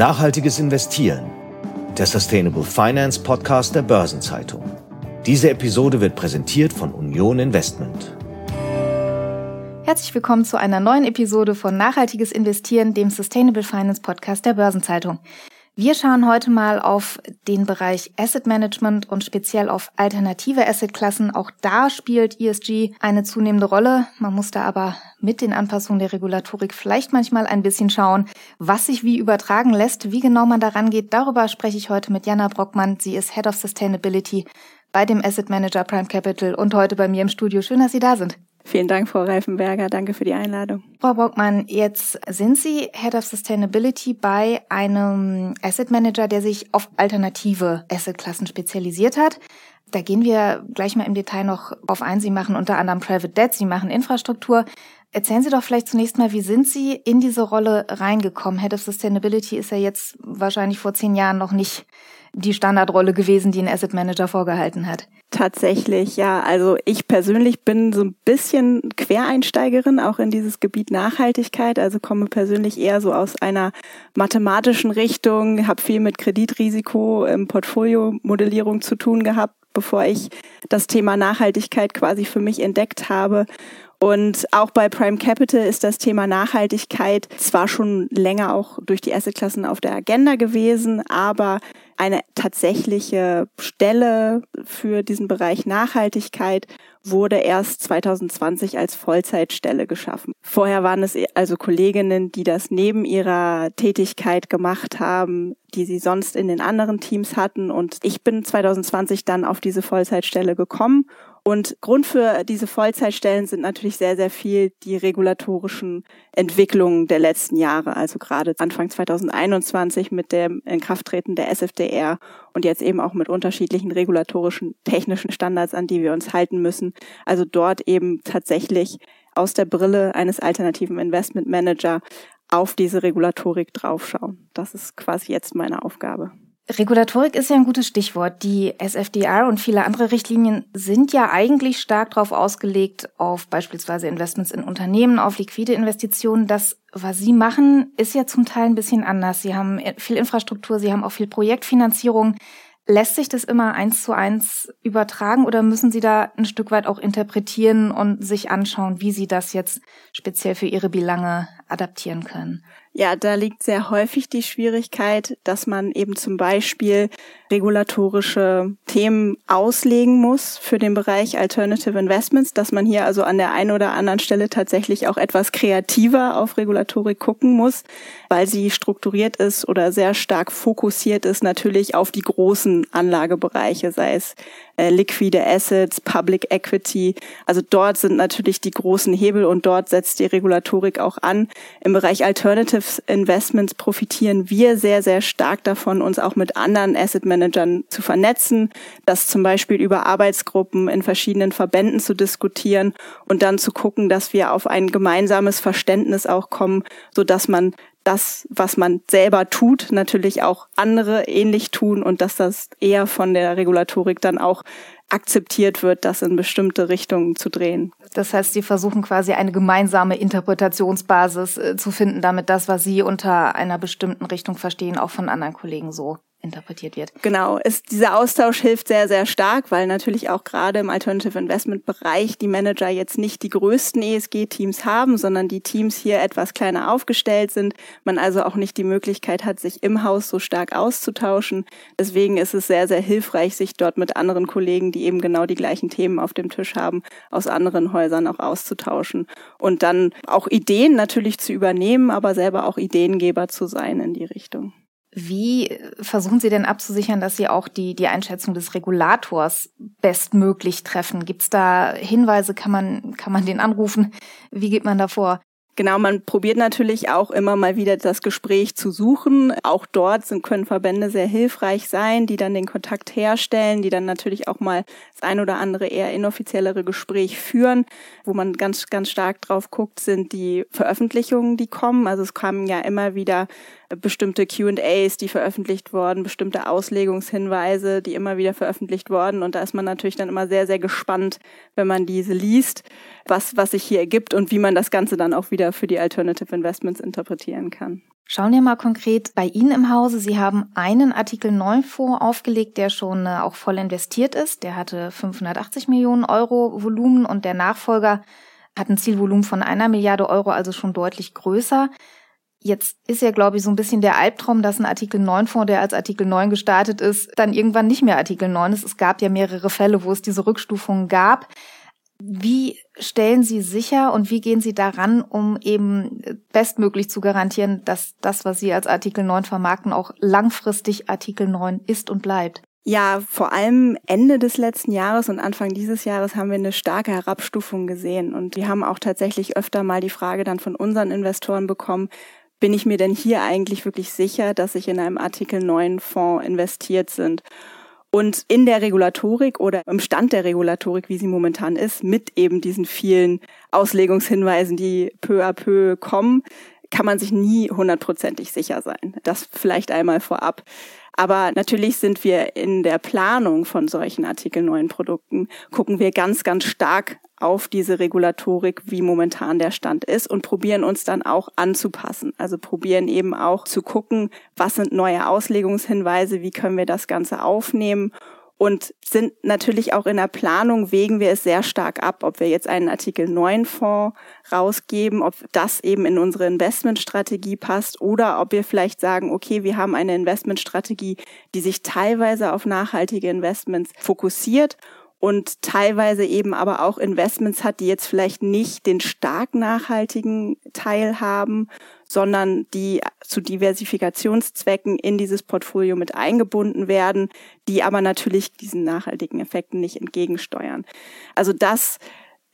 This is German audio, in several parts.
Nachhaltiges Investieren, der Sustainable Finance Podcast der Börsenzeitung. Diese Episode wird präsentiert von Union Investment. Herzlich willkommen zu einer neuen Episode von Nachhaltiges Investieren, dem Sustainable Finance Podcast der Börsenzeitung. Wir schauen heute mal auf den Bereich Asset Management und speziell auf alternative Assetklassen. Auch da spielt ESG eine zunehmende Rolle. Man muss da aber mit den Anpassungen der Regulatorik vielleicht manchmal ein bisschen schauen, was sich wie übertragen lässt, wie genau man daran geht. Darüber spreche ich heute mit Janna Brockmann. Sie ist Head of Sustainability bei dem Asset Manager Prime Capital und heute bei mir im Studio. Schön, dass Sie da sind. Vielen Dank, Frau Reifenberger. Danke für die Einladung. Frau Brockmann, jetzt sind Sie Head of Sustainability bei einem Asset Manager, der sich auf alternative Assetklassen spezialisiert hat. Da gehen wir gleich mal im Detail noch drauf ein. Sie machen unter anderem Private Debt, Sie machen Infrastruktur. Erzählen Sie doch vielleicht zunächst mal, wie sind Sie in diese Rolle reingekommen? Head of Sustainability ist ja jetzt wahrscheinlich vor 10 Jahren noch nicht die Standardrolle gewesen, die ein Asset Manager vorgehalten hat. Tatsächlich, ja. Also ich persönlich bin so ein bisschen Quereinsteigerin, auch in dieses Gebiet Nachhaltigkeit. Also komme persönlich eher so aus einer mathematischen Richtung, habe viel mit Kreditrisiko im Portfolio-Modellierung zu tun gehabt, bevor ich das Thema Nachhaltigkeit quasi für mich entdeckt habe. Und auch bei Prime Capital ist das Thema Nachhaltigkeit zwar schon länger auch durch die Assetklassen auf der Agenda gewesen, aber eine tatsächliche Stelle für diesen Bereich Nachhaltigkeit wurde erst 2020 als Vollzeitstelle geschaffen. Vorher waren es also Kolleginnen, die das neben ihrer Tätigkeit gemacht haben, die sie sonst in den anderen Teams hatten. Und ich bin 2020 dann auf diese Vollzeitstelle gekommen. Und Grund für diese Vollzeitstellen sind natürlich sehr, sehr viel die regulatorischen Entwicklungen der letzten Jahre. Also gerade Anfang 2021 mit dem Inkrafttreten der SFDR und jetzt eben auch mit unterschiedlichen regulatorischen technischen Standards, an die wir uns halten müssen. Also dort eben tatsächlich aus der Brille eines alternativen Investment Manager auf diese Regulatorik draufschauen. Das ist quasi jetzt meine Aufgabe. Regulatorik ist ja ein gutes Stichwort. Die SFDR und viele andere Richtlinien sind ja eigentlich stark darauf ausgelegt, auf beispielsweise Investments in Unternehmen, auf liquide Investitionen. Das, was Sie machen, ist ja zum Teil ein bisschen anders. Sie haben viel Infrastruktur, Sie haben auch viel Projektfinanzierung. Lässt sich das immer 1:1 übertragen oder müssen Sie da ein Stück weit auch interpretieren und sich anschauen, wie Sie das jetzt speziell für Ihre Bilange adaptieren können? Ja, da liegt sehr häufig die Schwierigkeit, dass man eben zum Beispiel regulatorische Themen auslegen muss für den Bereich Alternative Investments, dass man hier also an der einen oder anderen Stelle tatsächlich auch etwas kreativer auf Regulatorik gucken muss, weil sie strukturiert ist oder sehr stark fokussiert ist natürlich auf die großen Anlagebereiche, sei es liquide Assets, Public Equity. Also dort sind natürlich die großen Hebel und dort setzt die Regulatorik auch an. Im Bereich Alternatives Investments profitieren wir sehr, sehr stark davon, uns auch mit anderen Asset Managern zu vernetzen, das zum Beispiel über Arbeitsgruppen in verschiedenen Verbänden zu diskutieren und dann zu gucken, dass wir auf ein gemeinsames Verständnis auch kommen, sodass man das, was man selber tut, natürlich auch andere ähnlich tun und dass das eher von der Regulatorik dann auch akzeptiert wird, das in bestimmte Richtungen zu drehen. Das heißt, Sie versuchen quasi eine gemeinsame Interpretationsbasis zu finden, damit das, was Sie unter einer bestimmten Richtung verstehen, auch von anderen Kollegen so interpretiert wird. Genau, dieser Austausch hilft sehr, sehr stark, weil natürlich auch gerade im Alternative Investment Bereich die Manager jetzt nicht die größten ESG-Teams haben, sondern die Teams hier etwas kleiner aufgestellt sind. Man also auch nicht die Möglichkeit hat, sich im Haus so stark auszutauschen. Deswegen ist es sehr, sehr hilfreich, sich dort mit anderen Kollegen, die eben genau die gleichen Themen auf dem Tisch haben, aus anderen Häusern auch auszutauschen und dann auch Ideen natürlich zu übernehmen, aber selber auch Ideengeber zu sein in die Richtung. Wie versuchen Sie denn abzusichern, dass Sie auch die Einschätzung des Regulators bestmöglich treffen? Gibt es da Hinweise? Kann man den anrufen? Wie geht man da vor? Genau, man probiert natürlich auch immer mal wieder das Gespräch zu suchen. Auch dort können Verbände sehr hilfreich sein, die dann den Kontakt herstellen, die dann natürlich auch mal das ein oder andere eher inoffiziellere Gespräch führen. Wo man ganz, ganz stark drauf guckt, sind die Veröffentlichungen, die kommen. Also es kamen ja immer wieder bestimmte Q&As, die veröffentlicht wurden, bestimmte Auslegungshinweise, die immer wieder veröffentlicht wurden. Und da ist man natürlich dann immer sehr, sehr gespannt, wenn man diese liest, was sich hier ergibt und wie man das Ganze dann auch wieder für die Alternative Investments interpretieren kann. Schauen wir mal konkret bei Ihnen im Hause. Sie haben einen Artikel-9-Fonds aufgelegt, der schon auch voll investiert ist. Der hatte 580 Millionen Euro Volumen und der Nachfolger hat ein Zielvolumen von 1 Milliarde Euro, also schon deutlich größer. Jetzt ist ja, glaube ich, so ein bisschen der Albtraum, dass ein Artikel-9-Fonds, der als Artikel-9 gestartet ist, dann irgendwann nicht mehr Artikel-9 ist. Es gab ja mehrere Fälle, wo es diese Rückstufungen gab. Wie stellen Sie sicher und wie gehen Sie daran, um eben bestmöglich zu garantieren, dass das, was Sie als Artikel 9 vermarkten, auch langfristig Artikel 9 ist und bleibt? Ja, vor allem Ende des letzten Jahres und Anfang dieses Jahres haben wir eine starke Herabstufung gesehen. Und wir haben auch tatsächlich öfter mal die Frage dann von unseren Investoren bekommen, bin ich mir denn hier eigentlich wirklich sicher, dass ich in einem Artikel 9 Fonds investiert sind? Und in der Regulatorik oder im Stand der Regulatorik, wie sie momentan ist, mit eben diesen vielen Auslegungshinweisen, die peu à peu kommen, kann man sich nie 100% sicher sein. Das vielleicht einmal vorab. Aber natürlich sind wir in der Planung von solchen Artikel-9-Produkten, gucken wir ganz, ganz stark auf diese Regulatorik, wie momentan der Stand ist und probieren uns dann auch anzupassen. Also probieren eben auch zu gucken, was sind neue Auslegungshinweise, wie können wir das Ganze aufnehmen und sind natürlich auch in der Planung, wägen wir es sehr stark ab, ob wir jetzt einen Artikel-9-Fonds rausgeben, ob das eben in unsere Investmentstrategie passt oder ob wir vielleicht sagen, okay, wir haben eine Investmentstrategie, die sich teilweise auf nachhaltige Investments fokussiert und teilweise eben aber auch Investments hat, die jetzt vielleicht nicht den stark nachhaltigen Teil haben, sondern die zu Diversifikationszwecken in dieses Portfolio mit eingebunden werden, die aber natürlich diesen nachhaltigen Effekten nicht entgegensteuern. Also das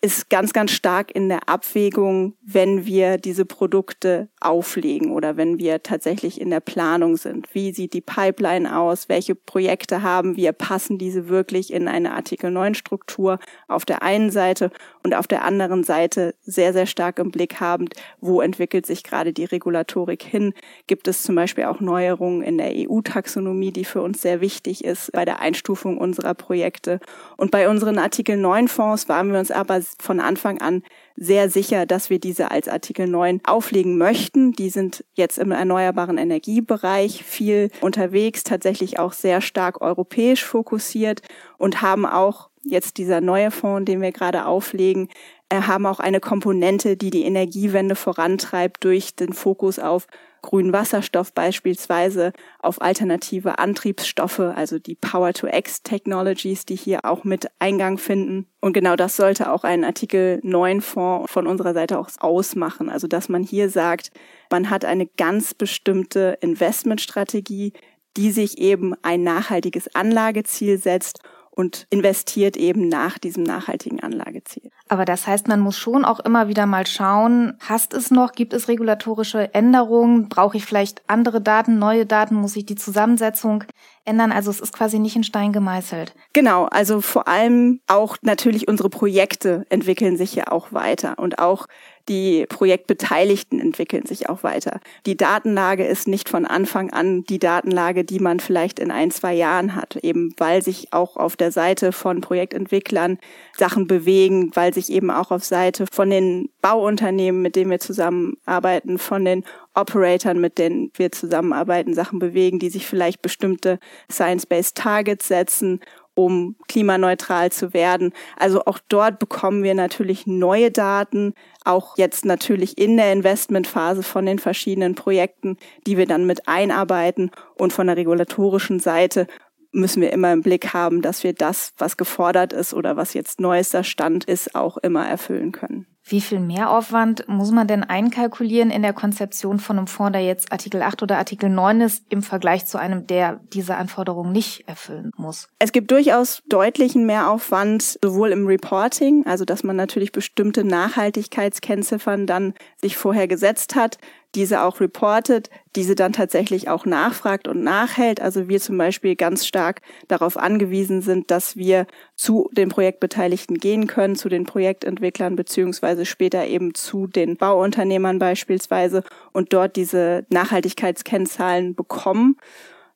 ist ganz, ganz stark in der Abwägung, wenn wir diese Produkte auflegen oder wenn wir tatsächlich in der Planung sind. Wie sieht die Pipeline aus? Welche Projekte haben wir? Passen diese wirklich in eine Artikel-9-Struktur auf der einen Seite und auf der anderen Seite sehr, sehr stark im Blick habend, wo entwickelt sich gerade die Regulatorik hin? Gibt es zum Beispiel auch Neuerungen in der EU-Taxonomie, die für uns sehr wichtig ist bei der Einstufung unserer Projekte? Und bei unseren Artikel-9-Fonds waren wir uns aber von Anfang an sehr sicher, dass wir diese als Artikel 9 auflegen möchten. Die sind jetzt im erneuerbaren Energiebereich viel unterwegs, tatsächlich auch sehr stark europäisch fokussiert und haben auch jetzt dieser neue Fonds, den wir gerade auflegen, haben auch eine Komponente, die die Energiewende vorantreibt durch den Fokus auf grünen Wasserstoff beispielsweise, auf alternative Antriebsstoffe, also die Power-to-X-Technologies, die hier auch mit Eingang finden. Und genau das sollte auch ein Artikel-9-Fonds von unserer Seite auch ausmachen. Also dass man hier sagt, man hat eine ganz bestimmte Investmentstrategie, die sich eben ein nachhaltiges Anlageziel setzt und investiert eben nach diesem nachhaltigen Anlageziel. Aber das heißt, man muss schon auch immer wieder mal schauen, hast es noch, gibt es regulatorische Änderungen, brauche ich vielleicht andere Daten, neue Daten, muss ich die Zusammensetzung ändern? Also es ist quasi nicht in Stein gemeißelt. Genau, also vor allem auch natürlich unsere Projekte entwickeln sich ja auch weiter und auch die Projektbeteiligten entwickeln sich auch weiter. Die Datenlage ist nicht von Anfang an die Datenlage, die man vielleicht in 1-2 Jahren hat, eben weil sich auch auf der Seite von Projektentwicklern Sachen bewegen, weil sich eben auch auf Seite von den Bauunternehmen, mit denen wir zusammenarbeiten, von den Operatoren, mit denen wir zusammenarbeiten, Sachen bewegen, die sich vielleicht bestimmte Science-Based Targets setzen, um klimaneutral zu werden. Also auch dort bekommen wir natürlich neue Daten, auch jetzt natürlich in der Investmentphase von den verschiedenen Projekten, die wir dann mit einarbeiten. Und von der regulatorischen Seite müssen wir immer im Blick haben, dass wir das, was gefordert ist oder was jetzt neuester Stand ist, auch immer erfüllen können. Wie viel Mehraufwand muss man denn einkalkulieren in der Konzeption von einem Fonds, der jetzt Artikel 8 oder Artikel 9 ist, im Vergleich zu einem, der diese Anforderungen nicht erfüllen muss? Es gibt durchaus deutlichen Mehraufwand, sowohl im Reporting, also dass man natürlich bestimmte Nachhaltigkeitskennziffern dann sich vorher gesetzt hat, diese auch reportet, diese dann tatsächlich auch nachfragt und nachhält. Also wir zum Beispiel ganz stark darauf angewiesen sind, dass wir zu den Projektbeteiligten gehen können, zu den Projektentwicklern beziehungsweise später eben zu den Bauunternehmern beispielsweise und dort diese Nachhaltigkeitskennzahlen bekommen.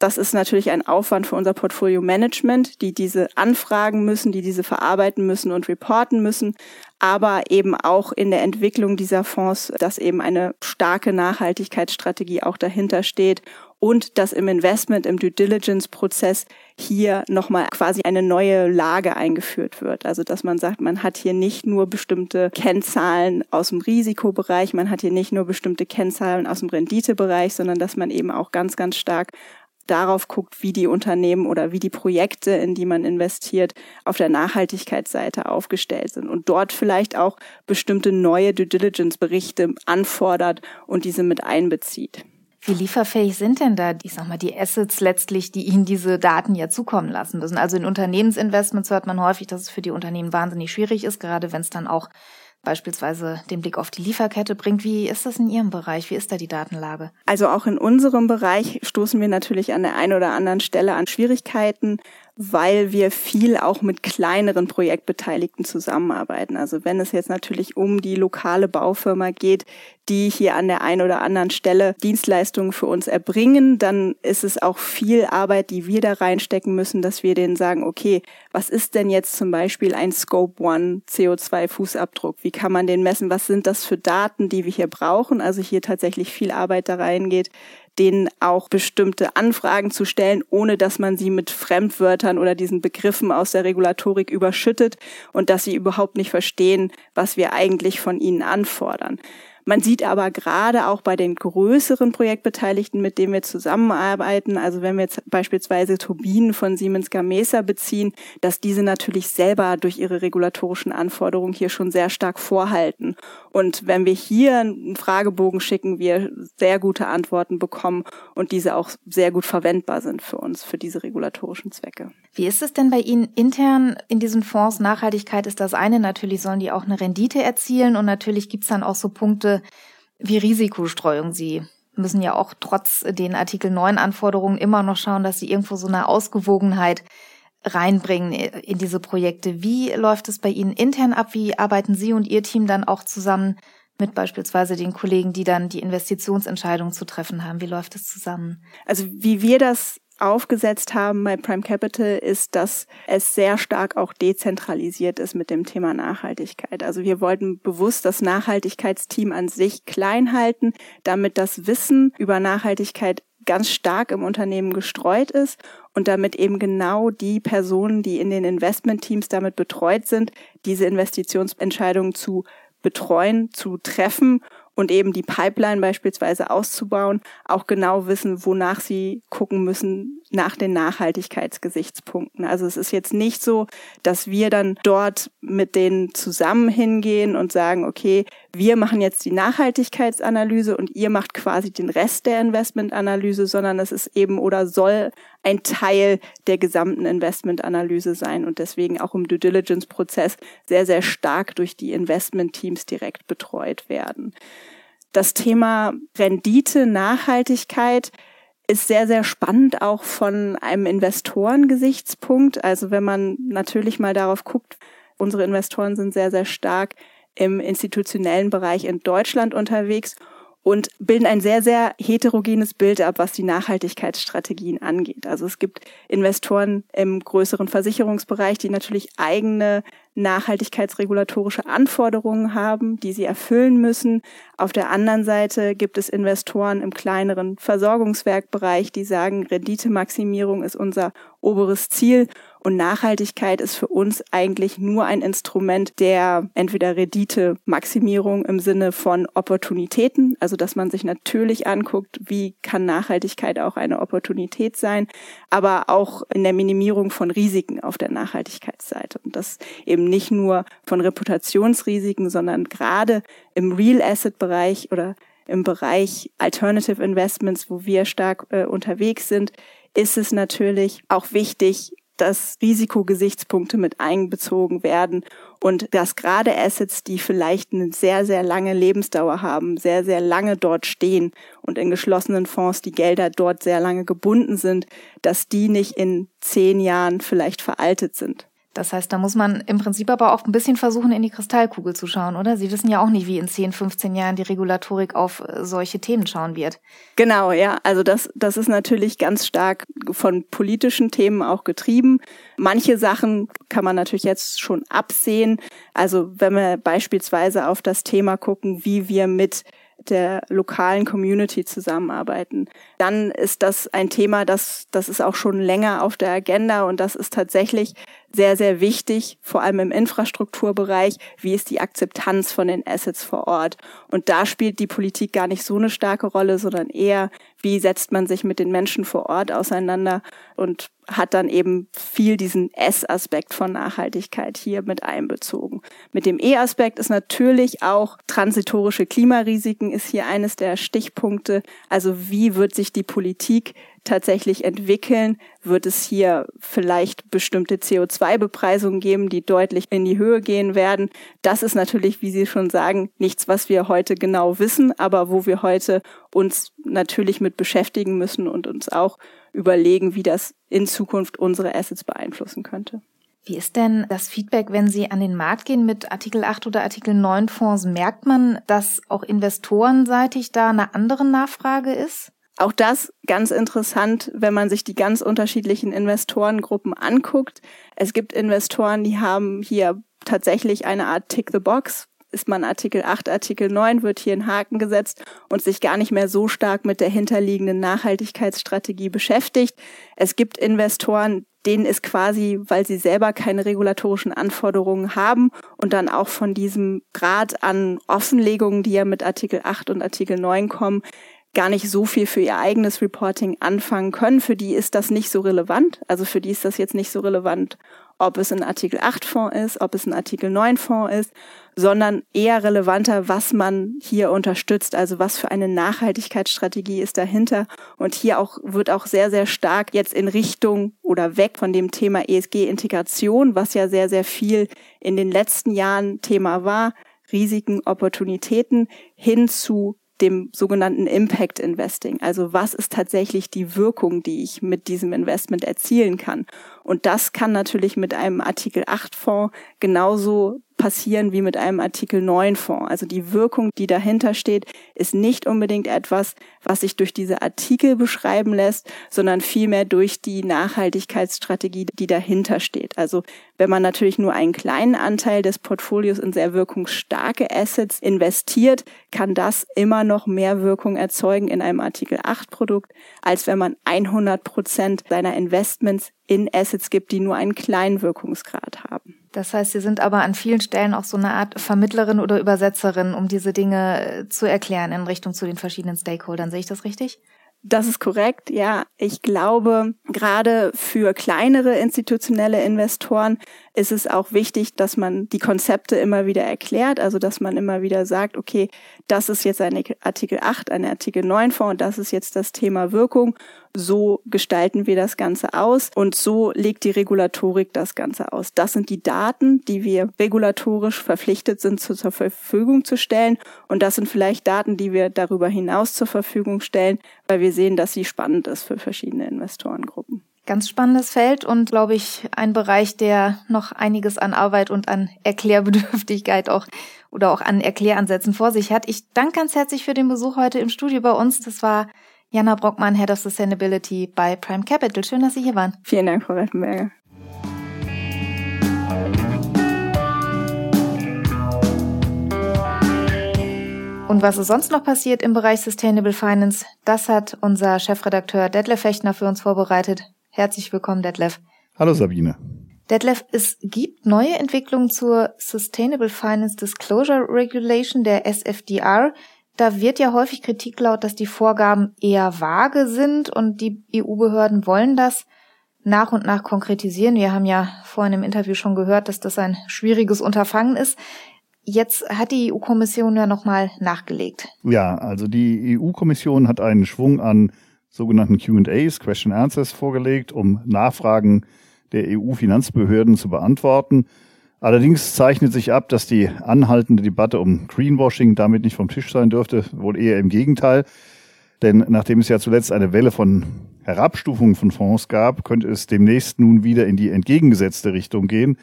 Das ist natürlich ein Aufwand für unser Portfolio-Management, die diese anfragen müssen, die diese verarbeiten müssen und reporten müssen, aber eben auch in der Entwicklung dieser Fonds, dass eben eine starke Nachhaltigkeitsstrategie auch dahinter steht und dass im Investment, im Due-Diligence-Prozess hier nochmal quasi eine neue Lage eingeführt wird. Also dass man sagt, man hat hier nicht nur bestimmte Kennzahlen aus dem Risikobereich, man hat hier nicht nur bestimmte Kennzahlen aus dem Renditebereich, sondern dass man eben auch ganz, ganz stark darauf guckt, wie die Unternehmen oder wie die Projekte, in die man investiert, auf der Nachhaltigkeitsseite aufgestellt sind und dort vielleicht auch bestimmte neue Due Diligence-Berichte anfordert und diese mit einbezieht. Wie lieferfähig sind denn da, die Assets letztlich, die Ihnen diese Daten ja zukommen lassen müssen? Also in Unternehmensinvestments hört man häufig, dass es für die Unternehmen wahnsinnig schwierig ist, gerade wenn es dann auch beispielsweise den Blick auf die Lieferkette bringt. Wie ist das in Ihrem Bereich? Wie ist da die Datenlage? Also auch in unserem Bereich stoßen wir natürlich an der einen oder anderen Stelle an Schwierigkeiten, weil wir viel auch mit kleineren Projektbeteiligten zusammenarbeiten. Also wenn es jetzt natürlich um die lokale Baufirma geht, die hier an der einen oder anderen Stelle Dienstleistungen für uns erbringen, dann ist es auch viel Arbeit, die wir da reinstecken müssen, dass wir denen sagen, okay, was ist denn jetzt zum Beispiel ein Scope 1 CO2-Fußabdruck? Wie kann man den messen? Was sind das für Daten, die wir hier brauchen? Also hier tatsächlich viel Arbeit da reingeht, denen auch bestimmte Anfragen zu stellen, ohne dass man sie mit Fremdwörtern oder diesen Begriffen aus der Regulatorik überschüttet und dass sie überhaupt nicht verstehen, was wir eigentlich von ihnen anfordern. Man sieht aber gerade auch bei den größeren Projektbeteiligten, mit denen wir zusammenarbeiten, also wenn wir jetzt beispielsweise Turbinen von Siemens Gamesa beziehen, dass diese natürlich selber durch ihre regulatorischen Anforderungen hier schon sehr stark vorhalten. Und wenn wir hier einen Fragebogen schicken, wir sehr gute Antworten bekommen und diese auch sehr gut verwendbar sind für uns, für diese regulatorischen Zwecke. Wie ist es denn bei Ihnen intern in diesen Fonds? Nachhaltigkeit ist das eine, natürlich sollen die auch eine Rendite erzielen und natürlich gibt's dann auch so Punkte wie Risikostreuung. Sie müssen ja auch trotz den Artikel 9 Anforderungen immer noch schauen, dass Sie irgendwo so eine Ausgewogenheit reinbringen in diese Projekte. Wie läuft es bei Ihnen intern ab? Wie arbeiten Sie und Ihr Team dann auch zusammen mit beispielsweise den Kollegen, die dann die Investitionsentscheidung zu treffen haben? Wie läuft es zusammen? Also wie wir das aufgesetzt haben bei Prime Capital ist, dass es sehr stark auch dezentralisiert ist mit dem Thema Nachhaltigkeit. Also wir wollten bewusst das Nachhaltigkeitsteam an sich klein halten, damit das Wissen über Nachhaltigkeit ganz stark im Unternehmen gestreut ist und damit eben genau die Personen, die in den Investmentteams damit betreut sind, diese Investitionsentscheidungen zu betreuen, zu treffen und eben die Pipeline beispielsweise auszubauen, auch genau wissen, wonach sie gucken müssen nach den Nachhaltigkeitsgesichtspunkten. Also es ist jetzt nicht so, dass wir dann dort mit denen zusammen hingehen und sagen, okay, wir machen jetzt die Nachhaltigkeitsanalyse und ihr macht quasi den Rest der Investmentanalyse, sondern es ist eben oder soll ein Teil der gesamten Investmentanalyse sein und deswegen auch im Due Diligence-Prozess sehr, sehr stark durch die Investmentteams direkt betreut werden. Das Thema Rendite, Nachhaltigkeit ist sehr, sehr spannend auch von einem Investorengesichtspunkt. Also wenn man natürlich mal darauf guckt, unsere Investoren sind sehr, sehr stark im institutionellen Bereich in Deutschland unterwegs und bilden ein sehr, sehr heterogenes Bild ab, was die Nachhaltigkeitsstrategien angeht. Also es gibt Investoren im größeren Versicherungsbereich, die natürlich eigene nachhaltigkeitsregulatorische Anforderungen haben, die sie erfüllen müssen. Auf der anderen Seite gibt es Investoren im kleineren Versorgungswerkbereich, die sagen, Renditemaximierung ist unser oberes Ziel und Nachhaltigkeit ist für uns eigentlich nur ein Instrument der entweder Renditemaximierung im Sinne von Opportunitäten, also dass man sich natürlich anguckt, wie kann Nachhaltigkeit auch eine Opportunität sein, aber auch in der Minimierung von Risiken auf der Nachhaltigkeitsseite und das eben nicht nur von Reputationsrisiken, sondern gerade im Real-Asset-Bereich oder im Bereich Alternative Investments, wo wir stark unterwegs sind, ist es natürlich auch wichtig, dass Risikogesichtspunkte mit einbezogen werden und dass gerade Assets, die vielleicht eine sehr, sehr lange Lebensdauer haben, sehr, sehr lange dort stehen und in geschlossenen Fonds die Gelder dort sehr lange gebunden sind, dass die nicht in 10 Jahren vielleicht veraltet sind. Das heißt, da muss man im Prinzip aber auch ein bisschen versuchen, in die Kristallkugel zu schauen, oder? Sie wissen ja auch nicht, wie in 10, 15 Jahren die Regulatorik auf solche Themen schauen wird. Genau, ja. Also das ist natürlich ganz stark von politischen Themen auch getrieben. Manche Sachen kann man natürlich jetzt schon absehen. Also wenn wir beispielsweise auf das Thema gucken, wie wir mit der lokalen Community zusammenarbeiten, dann ist das ein Thema, das ist auch schon länger auf der Agenda und das ist tatsächlich sehr, sehr wichtig, vor allem im Infrastrukturbereich, wie ist die Akzeptanz von den Assets vor Ort. Und da spielt die Politik gar nicht so eine starke Rolle, sondern eher, wie setzt man sich mit den Menschen vor Ort auseinander und hat dann eben viel diesen S-Aspekt von Nachhaltigkeit hier mit einbezogen. Mit dem E-Aspekt ist natürlich auch transitorische Klimarisiken ist hier eines der Stichpunkte. Also wie wird sich die Politik tatsächlich entwickeln? Wird es hier vielleicht bestimmte CO2-Bepreisungen geben, die deutlich in die Höhe gehen werden? Das ist natürlich, wie Sie schon sagen, nichts, was wir heute genau wissen, aber wo wir heute uns natürlich mit beschäftigen müssen und uns auch überlegen, wie das in Zukunft unsere Assets beeinflussen könnte. Wie ist denn das Feedback, wenn Sie an den Markt gehen mit Artikel 8 oder Artikel 9 Fonds? Merkt man, dass auch investorenseitig da eine andere Nachfrage ist? Auch das ganz interessant, wenn man sich die ganz unterschiedlichen Investorengruppen anguckt. Es gibt Investoren, die haben hier tatsächlich eine Art Tick-the-Box. Ist man Artikel 8, Artikel 9, wird hier ein Haken gesetzt und sich gar nicht mehr so stark mit der hinterliegenden Nachhaltigkeitsstrategie beschäftigt. Es gibt Investoren, denen ist quasi, weil sie selber keine regulatorischen Anforderungen haben und dann auch von diesem Grad an Offenlegungen, die ja mit Artikel 8 und Artikel 9 kommen, gar nicht so viel für ihr eigenes Reporting anfangen können. Für die ist das nicht so relevant. Also für die ist das jetzt nicht so relevant, ob es ein Artikel 8 Fonds ist, ob es ein Artikel 9 Fonds ist, sondern eher relevanter, was man hier unterstützt. Also was für eine Nachhaltigkeitsstrategie ist dahinter. Und hier auch wird auch sehr, sehr stark jetzt in Richtung oder weg von dem Thema ESG-Integration, was ja sehr, sehr viel in den letzten Jahren Thema war, Risiken, Opportunitäten, hin zu dem sogenannten Impact Investing. Also was ist tatsächlich die Wirkung, die ich mit diesem Investment erzielen kann? Und das kann natürlich mit einem Artikel 8 Fonds genauso passieren wie mit einem Artikel 9 Fonds. Also die Wirkung, die dahinter steht, ist nicht unbedingt etwas, was sich durch diese Artikel beschreiben lässt, sondern vielmehr durch die Nachhaltigkeitsstrategie, die dahinter steht. Also wenn man natürlich nur einen kleinen Anteil des Portfolios in sehr wirkungsstarke Assets investiert, kann das immer noch mehr Wirkung erzeugen in einem Artikel 8 Produkt, als wenn man 100% seiner Investments in Assets gibt, die nur einen kleinen Wirkungsgrad haben. Das heißt, Sie sind aber an vielen Stellen auch so eine Art Vermittlerin oder Übersetzerin, um diese Dinge zu erklären in Richtung zu den verschiedenen Stakeholdern. Sehe ich das richtig? Das ist korrekt, ja. Ich glaube, gerade für kleinere institutionelle Investoren ist es auch wichtig, dass man die Konzepte immer wieder erklärt, also dass man immer wieder sagt, okay, das ist jetzt ein Artikel 8, ein Artikel 9 Fonds und das ist jetzt das Thema Wirkung. So gestalten wir das Ganze aus und so legt die Regulatorik das Ganze aus. Das sind die Daten, die wir regulatorisch verpflichtet sind, zur Verfügung zu stellen und das sind vielleicht Daten, die wir darüber hinaus zur Verfügung stellen, weil wir sehen, dass sie spannend ist für verschiedene Investorengruppen. Ganz spannendes Feld und, glaube ich, ein Bereich, der noch einiges an Arbeit und an Erklärbedürftigkeit auch oder auch an Erkläransätzen vor sich hat. Ich danke ganz herzlich für den Besuch heute im Studio bei uns. Das war Janna Brockmann, Head of Sustainability bei Prime Capital. Schön, dass Sie hier waren. Vielen Dank, Frau Rettenberger. Und was ist sonst noch passiert im Bereich Sustainable Finance? Das hat unser Chefredakteur Detlef Fechner für uns vorbereitet. Herzlich willkommen, Detlef. Hallo, Sabine. Detlef, es gibt neue Entwicklungen zur Sustainable Finance Disclosure Regulation, der SFDR. Da wird ja häufig Kritik laut, dass die Vorgaben eher vage sind und die EU-Behörden wollen das nach und nach konkretisieren. Wir haben ja vorhin im Interview schon gehört, dass das ein schwieriges Unterfangen ist. Jetzt hat die EU-Kommission ja nochmal nachgelegt. Ja, also die EU-Kommission hat einen Schwung an sogenannten Q&As, Question Answers, vorgelegt, um Nachfragen der EU-Finanzbehörden zu beantworten. Allerdings zeichnet sich ab, dass die anhaltende Debatte um Greenwashing damit nicht vom Tisch sein dürfte, wohl eher im Gegenteil. Denn nachdem es ja zuletzt eine Welle von Herabstufungen von Fonds gab, könnte es demnächst nun wieder in die entgegengesetzte Richtung gehen.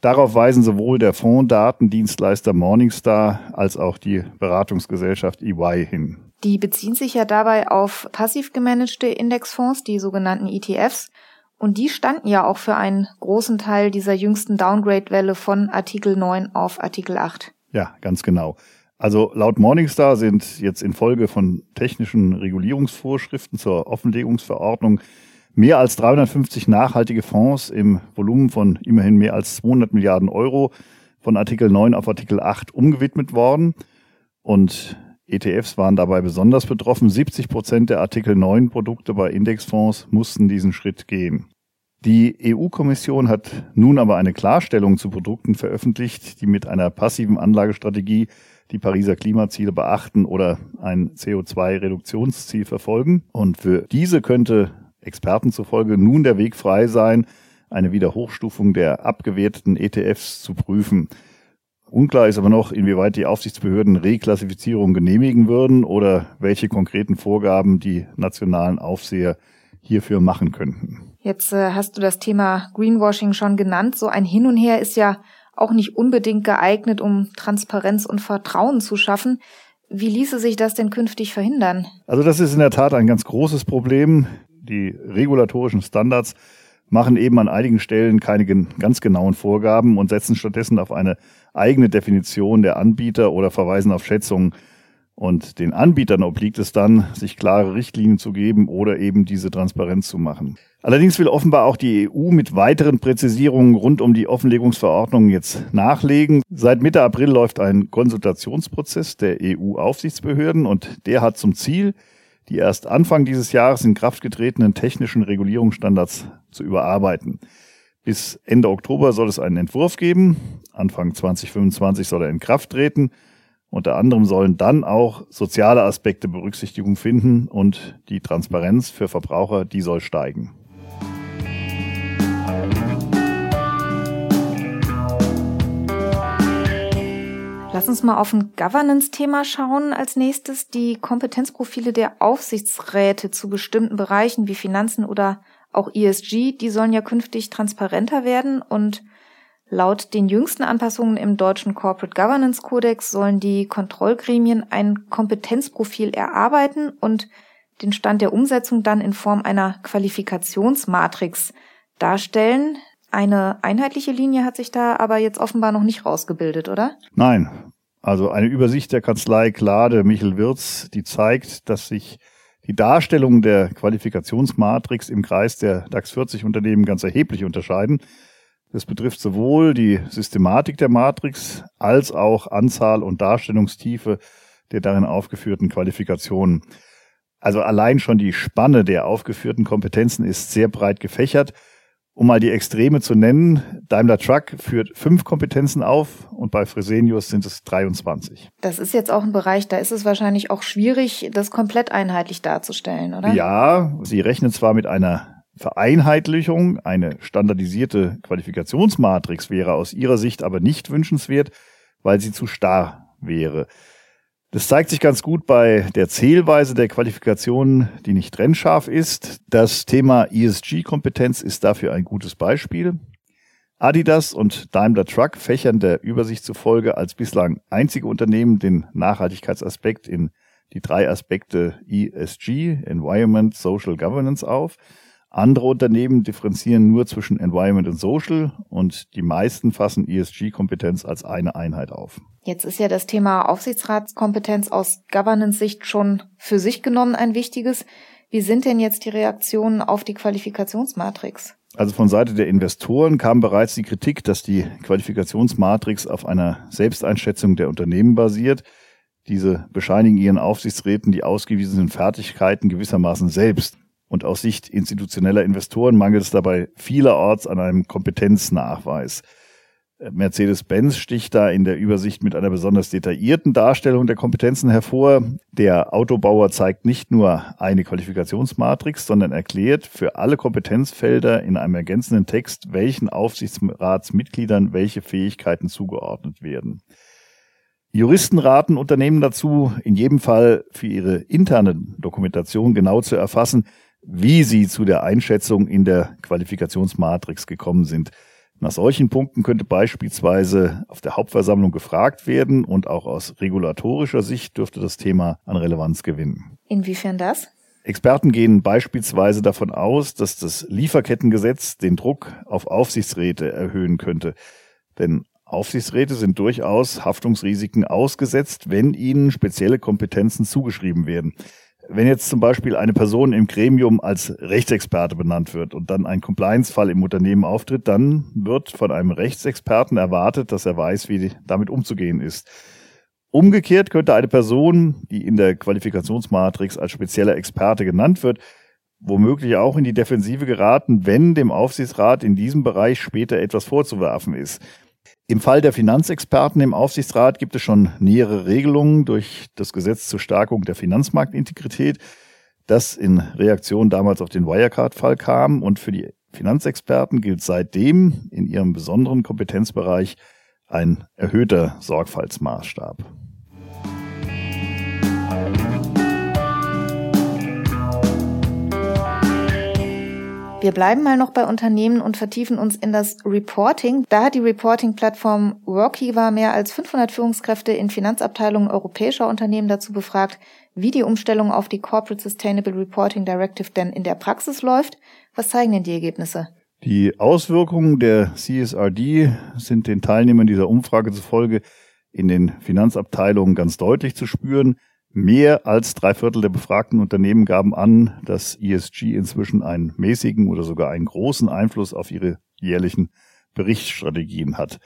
Darauf weisen sowohl der Fonddatendienstleister Morningstar als auch die Beratungsgesellschaft EY hin. Die beziehen sich ja dabei auf passiv gemanagte Indexfonds, die sogenannten ETFs. Und die standen ja auch für einen großen Teil dieser jüngsten Downgrade-Welle von Artikel 9 auf Artikel 8. Ja, ganz genau. Also laut Morningstar sind jetzt infolge von technischen Regulierungsvorschriften zur Offenlegungsverordnung mehr als 350 nachhaltige Fonds im Volumen von immerhin mehr als 200 Milliarden Euro von Artikel 9 auf Artikel 8 umgewidmet worden. Und ETFs waren dabei besonders betroffen. 70% der Artikel 9 Produkte bei Indexfonds mussten diesen Schritt gehen. Die EU-Kommission hat nun aber eine Klarstellung zu Produkten veröffentlicht, die mit einer passiven Anlagestrategie die Pariser Klimaziele beachten oder ein CO2-Reduktionsziel verfolgen. Und für diese könnte Experten zufolge nun der Weg frei sein, eine Wiederhochstufung der abgewerteten ETFs zu prüfen. Unklar ist aber noch, inwieweit die Aufsichtsbehörden Reklassifizierung genehmigen würden oder welche konkreten Vorgaben die nationalen Aufseher hierfür machen könnten. Jetzt hast du das Thema Greenwashing schon genannt. So ein Hin und Her ist ja auch nicht unbedingt geeignet, um Transparenz und Vertrauen zu schaffen. Wie ließe sich das denn künftig verhindern? Also das ist in der Tat ein ganz großes Problem. Die regulatorischen Standards machen eben an einigen Stellen keine ganz genauen Vorgaben und setzen stattdessen auf eine eigene Definition der Anbieter oder verweisen auf Schätzungen. Und den Anbietern obliegt es dann, sich klare Richtlinien zu geben oder eben diese transparent zu machen. Allerdings will offenbar auch die EU mit weiteren Präzisierungen rund um die Offenlegungsverordnung jetzt nachlegen. Seit Mitte April läuft ein Konsultationsprozess der EU-Aufsichtsbehörden und der hat zum Ziel, die erst Anfang dieses Jahres in Kraft getretenen technischen Regulierungsstandards zu überarbeiten. Bis Ende Oktober soll es einen Entwurf geben. Anfang 2025 soll er in Kraft treten. Unter anderem sollen dann auch soziale Aspekte Berücksichtigung finden und die Transparenz für Verbraucher, die soll steigen. Lass uns mal auf ein Governance-Thema schauen. Als nächstes die Kompetenzprofile der Aufsichtsräte zu bestimmten Bereichen wie Finanzen oder auch ESG. Die sollen ja künftig transparenter werden und laut den jüngsten Anpassungen im deutschen Corporate Governance Kodex sollen die Kontrollgremien ein Kompetenzprofil erarbeiten und den Stand der Umsetzung dann in Form einer Qualifikationsmatrix darstellen. Eine einheitliche Linie hat sich da aber jetzt offenbar noch nicht rausgebildet, oder? Nein, also eine Übersicht der Kanzlei Klade, Michel Wirz, die zeigt, dass sich die Darstellung der Qualifikationsmatrix im Kreis der DAX 40 Unternehmen ganz erheblich unterscheiden. Das betrifft sowohl die Systematik der Matrix als auch Anzahl und Darstellungstiefe der darin aufgeführten Qualifikationen. Also allein schon die Spanne der aufgeführten Kompetenzen ist sehr breit gefächert. Um mal die Extreme zu nennen, Daimler Truck führt 5 Kompetenzen auf und bei Fresenius sind es 23. Das ist jetzt auch ein Bereich, da ist es wahrscheinlich auch schwierig, das komplett einheitlich darzustellen, oder? Ja, sie rechnen zwar mit einer Vereinheitlichung, eine standardisierte Qualifikationsmatrix wäre aus ihrer Sicht aber nicht wünschenswert, weil sie zu starr wäre. Das zeigt sich ganz gut bei der Zählweise der Qualifikationen, die nicht trennscharf ist. Das Thema ESG-Kompetenz ist dafür ein gutes Beispiel. Adidas und Daimler Truck fächern der Übersicht zufolge als bislang einzige Unternehmen den Nachhaltigkeitsaspekt in die 3 Aspekte ESG, Environment, Social Governance auf. Andere Unternehmen differenzieren nur zwischen Environment und Social und die meisten fassen ESG-Kompetenz als eine Einheit auf. Jetzt ist ja das Thema Aufsichtsratskompetenz aus Governance-Sicht schon für sich genommen ein wichtiges. Wie sind denn jetzt die Reaktionen auf die Qualifikationsmatrix? Also von Seite der Investoren kam bereits die Kritik, dass die Qualifikationsmatrix auf einer Selbsteinschätzung der Unternehmen basiert. Diese bescheinigen ihren Aufsichtsräten die ausgewiesenen Fertigkeiten gewissermaßen selbst. Und aus Sicht institutioneller Investoren mangelt es dabei vielerorts an einem Kompetenznachweis. Mercedes-Benz sticht da in der Übersicht mit einer besonders detaillierten Darstellung der Kompetenzen hervor. Der Autobauer zeigt nicht nur eine Qualifikationsmatrix, sondern erklärt für alle Kompetenzfelder in einem ergänzenden Text, welchen Aufsichtsratsmitgliedern welche Fähigkeiten zugeordnet werden. Juristen raten Unternehmen dazu, in jedem Fall für ihre interne Dokumentation genau zu erfassen, wie sie zu der Einschätzung in der Qualifikationsmatrix gekommen sind. Nach solchen Punkten könnte beispielsweise auf der Hauptversammlung gefragt werden und auch aus regulatorischer Sicht dürfte das Thema an Relevanz gewinnen. Inwiefern das? Experten gehen beispielsweise davon aus, dass das Lieferkettengesetz den Druck auf Aufsichtsräte erhöhen könnte. Denn Aufsichtsräte sind durchaus Haftungsrisiken ausgesetzt, wenn ihnen spezielle Kompetenzen zugeschrieben werden. Wenn jetzt zum Beispiel eine Person im Gremium als Rechtsexperte benannt wird und dann ein Compliance-Fall im Unternehmen auftritt, dann wird von einem Rechtsexperten erwartet, dass er weiß, wie damit umzugehen ist. Umgekehrt könnte eine Person, die in der Qualifikationsmatrix als spezieller Experte genannt wird, womöglich auch in die Defensive geraten, wenn dem Aufsichtsrat in diesem Bereich später etwas vorzuwerfen ist. Im Fall der Finanzexperten im Aufsichtsrat gibt es schon nähere Regelungen durch das Gesetz zur Stärkung der Finanzmarktintegrität, das in Reaktion damals auf den Wirecard-Fall kam. Und für die Finanzexperten gilt seitdem in ihrem besonderen Kompetenzbereich ein erhöhter Sorgfaltsmaßstab. Wir bleiben mal noch bei Unternehmen und vertiefen uns in das Reporting. Da hat die Reporting-Plattform Workiva mehr als 500 Führungskräfte in Finanzabteilungen europäischer Unternehmen dazu befragt, wie die Umstellung auf die Corporate Sustainable Reporting Directive denn in der Praxis läuft. Was zeigen denn die Ergebnisse? Die Auswirkungen der CSRD sind den Teilnehmern dieser Umfrage zufolge in den Finanzabteilungen ganz deutlich zu spüren. Mehr als 3/4 der befragten Unternehmen gaben an, dass ESG inzwischen einen mäßigen oder sogar einen großen Einfluss auf ihre jährlichen Berichtsstrategien hat.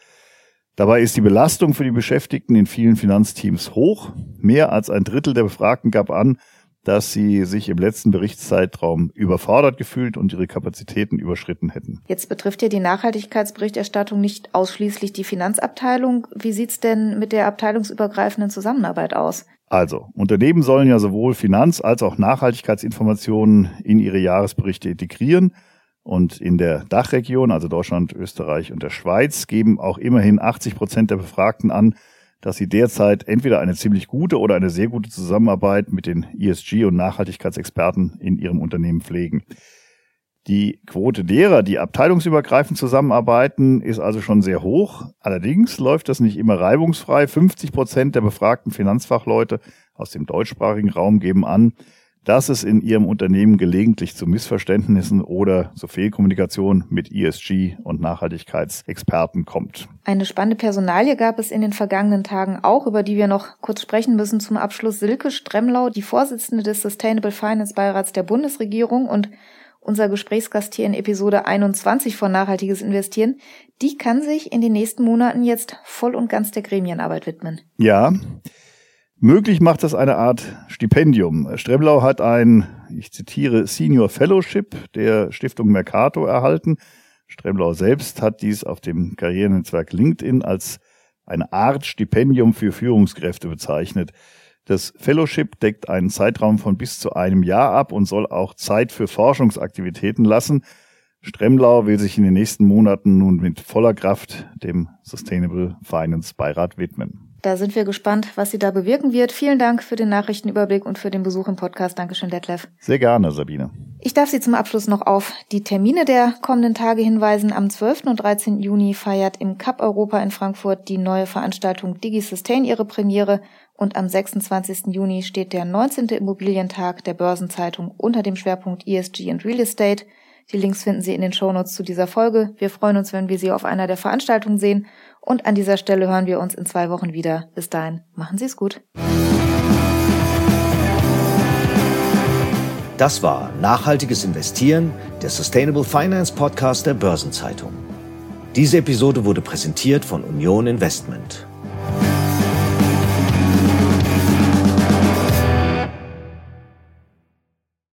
Dabei ist die Belastung für die Beschäftigten in vielen Finanzteams hoch. Mehr als 1/3 der Befragten gab an, dass sie sich im letzten Berichtszeitraum überfordert gefühlt und ihre Kapazitäten überschritten hätten. Jetzt betrifft ja die Nachhaltigkeitsberichterstattung nicht ausschließlich die Finanzabteilung. Wie sieht's denn mit der abteilungsübergreifenden Zusammenarbeit aus? Also, Unternehmen sollen ja sowohl Finanz- als auch Nachhaltigkeitsinformationen in ihre Jahresberichte integrieren. Und in der DACH-Region, also Deutschland, Österreich und der Schweiz, geben auch immerhin 80% der Befragten an, dass sie derzeit entweder eine ziemlich gute oder eine sehr gute Zusammenarbeit mit den ESG- und Nachhaltigkeitsexperten in ihrem Unternehmen pflegen. Die Quote derer, die abteilungsübergreifend zusammenarbeiten, ist also schon sehr hoch. Allerdings läuft das nicht immer reibungsfrei. 50% der befragten Finanzfachleute aus dem deutschsprachigen Raum geben an, dass es in ihrem Unternehmen gelegentlich zu Missverständnissen oder zu Fehlkommunikation mit ESG- und Nachhaltigkeitsexperten kommt. Eine spannende Personalie gab es in den vergangenen Tagen auch, über die wir noch kurz sprechen müssen. Zum Abschluss Silke Stremlau, die Vorsitzende des Sustainable Finance Beirats der Bundesregierung und unser Gesprächsgast hier in Episode 21 von Nachhaltiges Investieren, die kann sich in den nächsten Monaten jetzt voll und ganz der Gremienarbeit widmen. Ja, möglich macht das eine Art Stipendium. Stremlau hat ein, ich zitiere, Senior Fellowship der Stiftung Mercato erhalten. Stremlau selbst hat dies auf dem Karrierenetzwerk LinkedIn als eine Art Stipendium für Führungskräfte bezeichnet. Das Fellowship deckt einen Zeitraum von bis zu einem Jahr ab und soll auch Zeit für Forschungsaktivitäten lassen. Stremlau will sich in den nächsten Monaten nun mit voller Kraft dem Sustainable Finance Beirat widmen. Da sind wir gespannt, was sie da bewirken wird. Vielen Dank für den Nachrichtenüberblick und für den Besuch im Podcast. Dankeschön, Detlef. Sehr gerne, Sabine. Ich darf Sie zum Abschluss noch auf die Termine der kommenden Tage hinweisen. Am 12. und 13. Juni feiert im Cup Europa in Frankfurt die neue Veranstaltung DigiSustain ihre Premiere. Und am 26. Juni steht der 19. Immobilientag der Börsenzeitung unter dem Schwerpunkt ESG und Real Estate. Die Links finden Sie in den Shownotes zu dieser Folge. Wir freuen uns, wenn wir Sie auf einer der Veranstaltungen sehen. Und an dieser Stelle hören wir uns in 2 Wochen wieder. Bis dahin, machen Sie es gut. Das war Nachhaltiges Investieren, der Sustainable Finance Podcast der Börsenzeitung. Diese Episode wurde präsentiert von Union Investment.